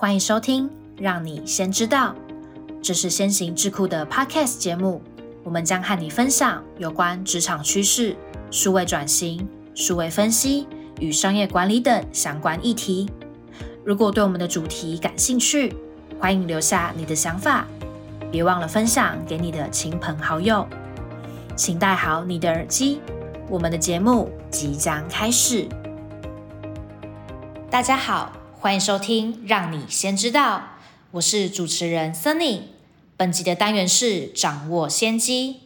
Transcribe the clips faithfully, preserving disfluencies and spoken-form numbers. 欢迎收听，让你先知道。这是先行智库的 Podcast 节目，我们将和你分享有关职场趋势、数位转型、数位分析与商业管理等相关议题。如果对我们的主题感兴趣，欢迎留下你的想法，别忘了分享给你的亲朋好友。请戴好你的耳机，我们的节目即将开始。大家好，欢迎收听《让你先知道》，我是主持人 Sunny。本集的单元是掌握先机。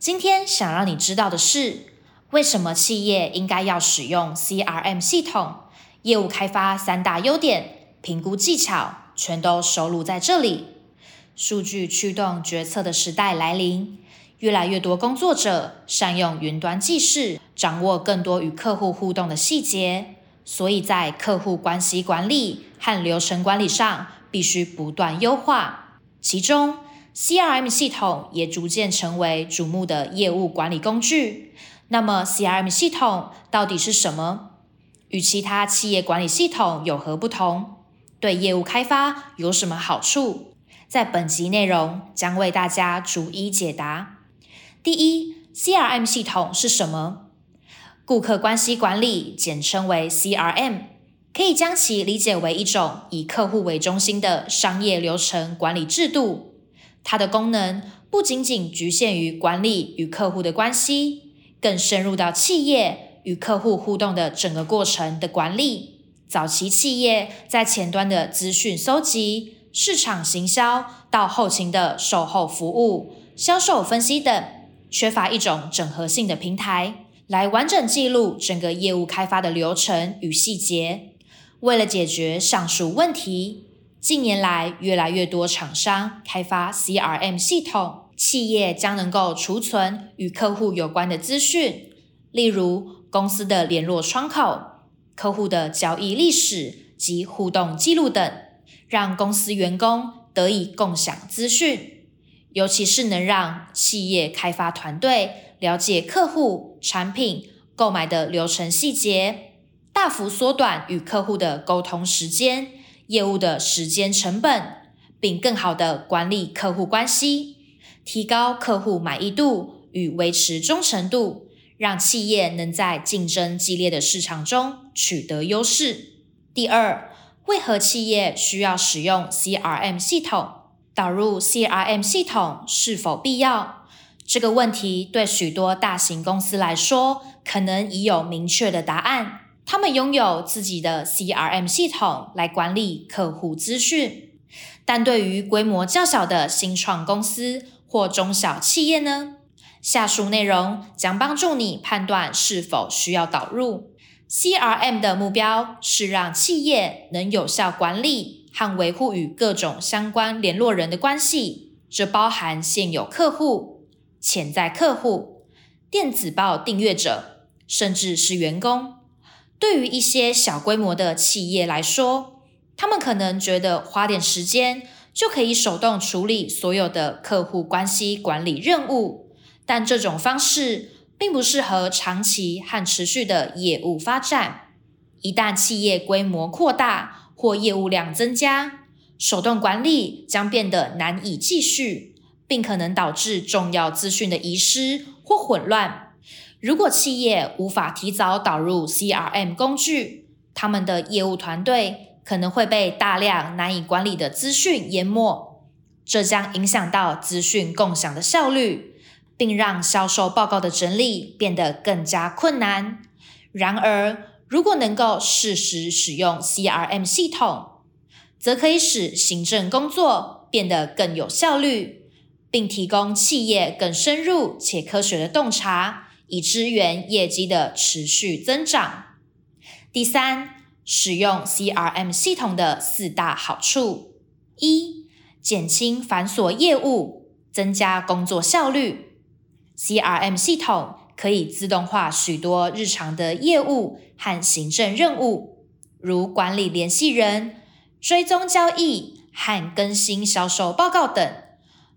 今天想让你知道的是，为什么企业应该要使用 C R M 系统？业务开发三大优点、评估技巧全都收录在这里。数据驱动决策的时代来临，越来越多工作者善用云端记事，掌握更多与客户互动的细节，所以在客户关系管理和流程管理上必须不断优化。其中 C R M 系统也逐渐成为瞩目的业务管理工具。那么 C R M 系统到底是什么？与其他企业管理系统有何不同？对业务开发有什么好处？在本集内容将为大家逐一解答。第一 ，C R M 系统是什么？顾客关系管理简称为 C R M， 可以将其理解为一种以客户为中心的商业流程管理制度。它的功能不仅仅局限于管理与客户的关系，更深入到企业与客户互动的整个过程的管理。早期企业在前端的资讯搜集、市场行销到后勤的售后服务、销售分析等，缺乏一种整合性的平台来完整记录整个业务开发的流程与细节。为了解决上述问题，近年来越来越多厂商开发 C R M 系统，企业将能够储存与客户有关的资讯，例如公司的联络窗口、客户的交易历史及互动记录等，让公司员工得以共享资讯。尤其是能让企业开发团队了解客户、产品、购买的流程细节，大幅缩短与客户的沟通时间、业务的时间成本，并更好地管理客户关系，提高客户满意度与维持忠诚度，让企业能在竞争激烈的市场中取得优势。第二，为何企业需要使用 C R M 系统？导入 C R M 系统是否必要？这个问题对许多大型公司来说，可能已有明确的答案。他们拥有自己的 C R M 系统来管理客户资讯。但对于规模较小的新创公司或中小企业呢？下述内容将帮助你判断是否需要导入。C R M 的目标是让企业能有效管理和维护与各种相关联络人的关系，这包含现有客户、潜在客户、电子报订阅者，甚至是员工。对于一些小规模的企业来说，他们可能觉得花点时间就可以手动处理所有的客户关系管理任务，但这种方式并不适合长期和持续的业务发展。一旦企业规模扩大或业务量增加，手动管理将变得难以继续，并可能导致重要资讯的遗失或混乱。如果企业无法提早导入 C R M 工具，他们的业务团队可能会被大量难以管理的资讯淹没，这将影响到资讯共享的效率，并让销售报告的整理变得更加困难。然而，如果能够适时使用 C R M 系统，则可以使行政工作变得更有效率，并提供企业更深入且科学的洞察，以支援业绩的持续增长。第三，使用 C R M 系统的四大好处：一、减轻繁琐业务，增加工作效率。 C R M 系统可以自动化许多日常的业务和行政任务，如管理联系人、追踪交易和更新销售报告等。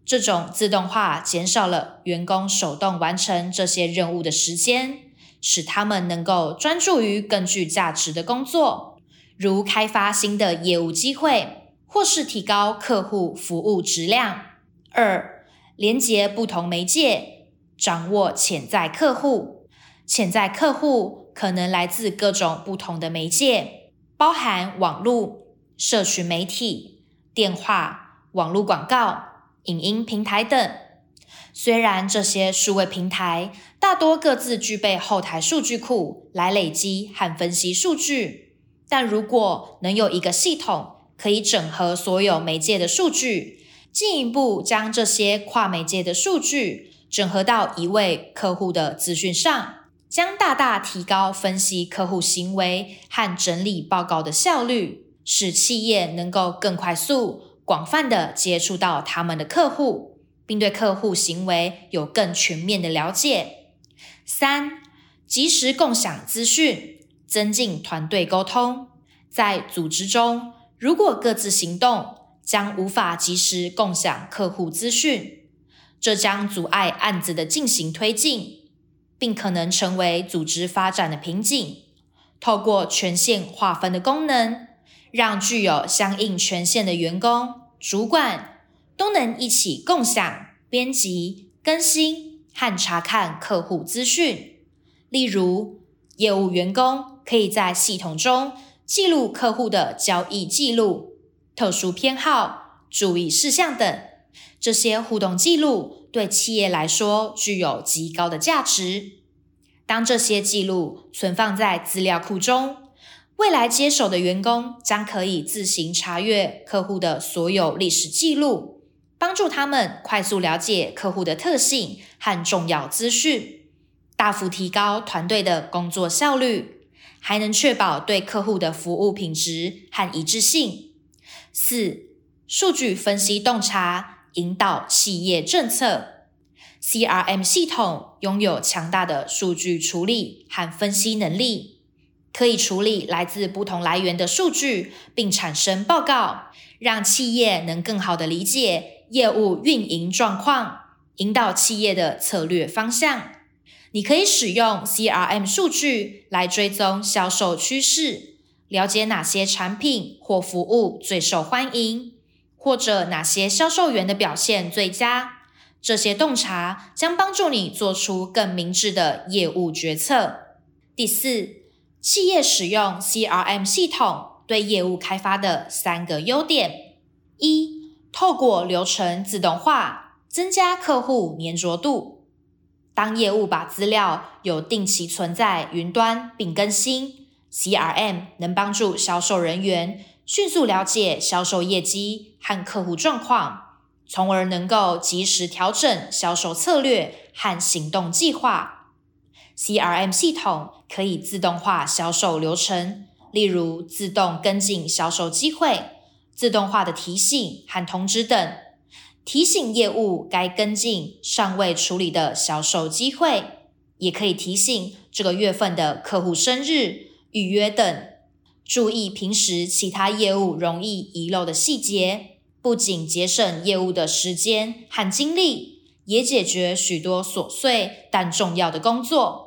这种自动化减少了员工手动完成这些任务的时间，使他们能够专注于更具价值的工作，如开发新的业务机会、或是提高客户服务质量。二、连结不同媒介，掌握潜在客户。潜在客户可能来自各种不同的媒介，包含网络、社群媒体、电话、网络广告、影音平台等。虽然这些数位平台大多各自具备后台数据库来累积和分析数据，但如果能有一个系统可以整合所有媒介的数据，进一步将这些跨媒介的数据整合到一位客户的资讯上，将大大提高分析客户行为和整理报告的效率，使企业能够更快速、广泛地接触到他们的客户，并对客户行为有更全面的了解。三、及时共享资讯，增进团队沟通。在组织中，如果各自行动，将无法及时共享客户资讯，这将阻碍案子的进行推进，并可能成为组织发展的瓶颈。透过权限划分的功能，让具有相应权限的员工、主管都能一起共享、编辑、更新和查看客户资讯。例如，业务员工可以在系统中记录客户的交易记录、特殊偏好、注意事项等。这些互动记录对企业来说具有极高的价值。当这些记录存放在资料库中，未来接手的员工将可以自行查阅客户的所有历史记录，帮助他们快速了解客户的特性和重要资讯，大幅提高团队的工作效率，还能确保对客户的服务品质和一致性。四、数据分析洞察，引导企业政策。 C R M 系统拥有强大的数据处理和分析能力，可以处理来自不同来源的数据，并产生报告，让企业能更好地理解业务运营状况，引导企业的策略方向。你可以使用 C R M 数据来追踪销售趋势，了解哪些产品或服务最受欢迎，或者哪些销售员的表现最佳。这些洞察将帮助你做出更明智的业务决策。第四，企业使用 C R M 系统对业务开发的三个优点。一、透过流程自动化，增加客户粘着度。当业务把资料有定期存在云端并更新， C R M 能帮助销售人员迅速了解销售业绩和客户状况，从而能够及时调整销售策略和行动计划。 C R M 系统可以自动化销售流程，例如自动跟进销售机会、自动化的提醒和通知等，提醒业务该跟进尚未处理的销售机会，也可以提醒这个月份的客户生日、预约等，注意平时其他业务容易遗漏的细节，不仅节省业务的时间和精力，也解决许多琐碎但重要的工作。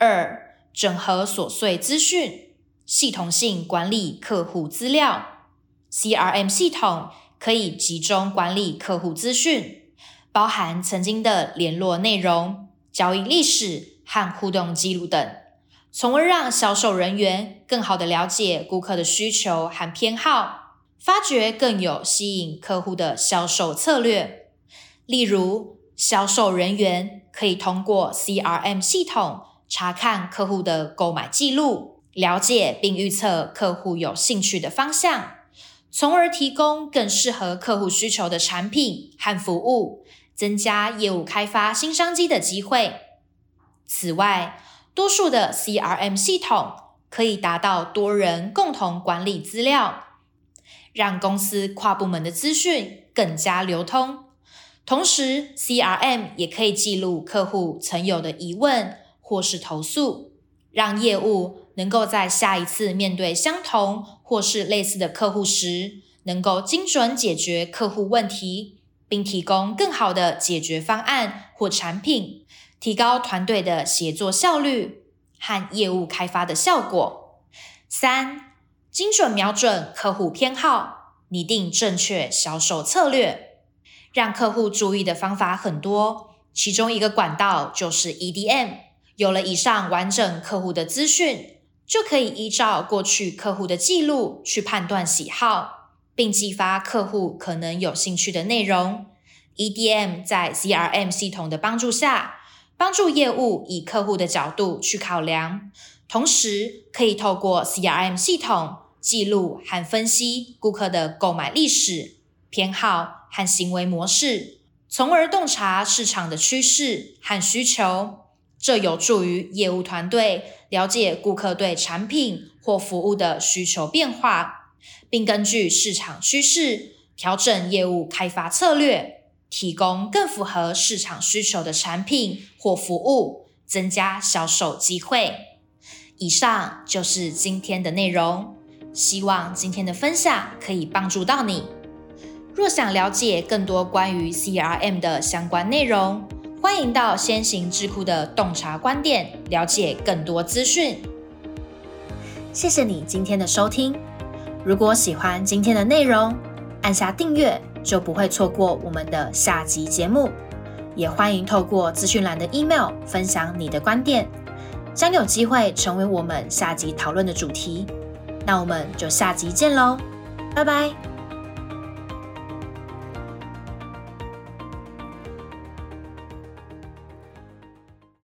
二、整合琐碎资讯，系统性管理客户资料。C R M 系统可以集中管理客户资讯，包含曾经的联络内容、交易历史和互动记录等，从而让销售人员更好地了解顾客的需求和偏好，发掘更有吸引客户的销售策略。例如，销售人员可以通过 C R M 系统查看客户的购买记录，了解并预测客户有兴趣的方向，从而提供更适合客户需求的产品和服务，增加业务开发新商机的机会。此外，多数的 C R M 系统可以达到多人共同管理资料，让公司跨部门的资讯更加流通。同时， C R M 也可以记录客户曾有的疑问或是投诉，让业务能够在下一次面对相同或是类似的客户时，能够精准解决客户问题，并提供更好的解决方案或产品，提高团队的协作效率和业务开发的效果。三、精准瞄准客户偏好，拟定正确销售策略。让客户注意的方法很多，其中一个管道就是 E D M。 有了以上完整客户的资讯，就可以依照过去客户的记录去判断喜好，并激发客户可能有兴趣的内容。 E D M 在 C R M 系统的帮助下，帮助业务以客户的角度去考量，同时可以透过 C R M 系统记录和分析顾客的购买历史、偏好和行为模式，从而洞察市场的趋势和需求。这有助于业务团队了解顾客对产品或服务的需求变化，并根据市场趋势调整业务开发策略，提供更符合市场需求的产品或服务，增加销售机会。以上就是今天的内容，希望今天的分享可以帮助到你。若想了解更多关于 C R M 的相关内容，欢迎到先行智库的洞察观点了解更多资讯。谢谢你今天的收听，如果喜欢今天的内容，按下订阅就不会错过我们的下集节目，也欢迎透过资讯栏的 email 分享你的观点，将有机会成为我们下集讨论的主题。那我们就下集见咯，拜拜。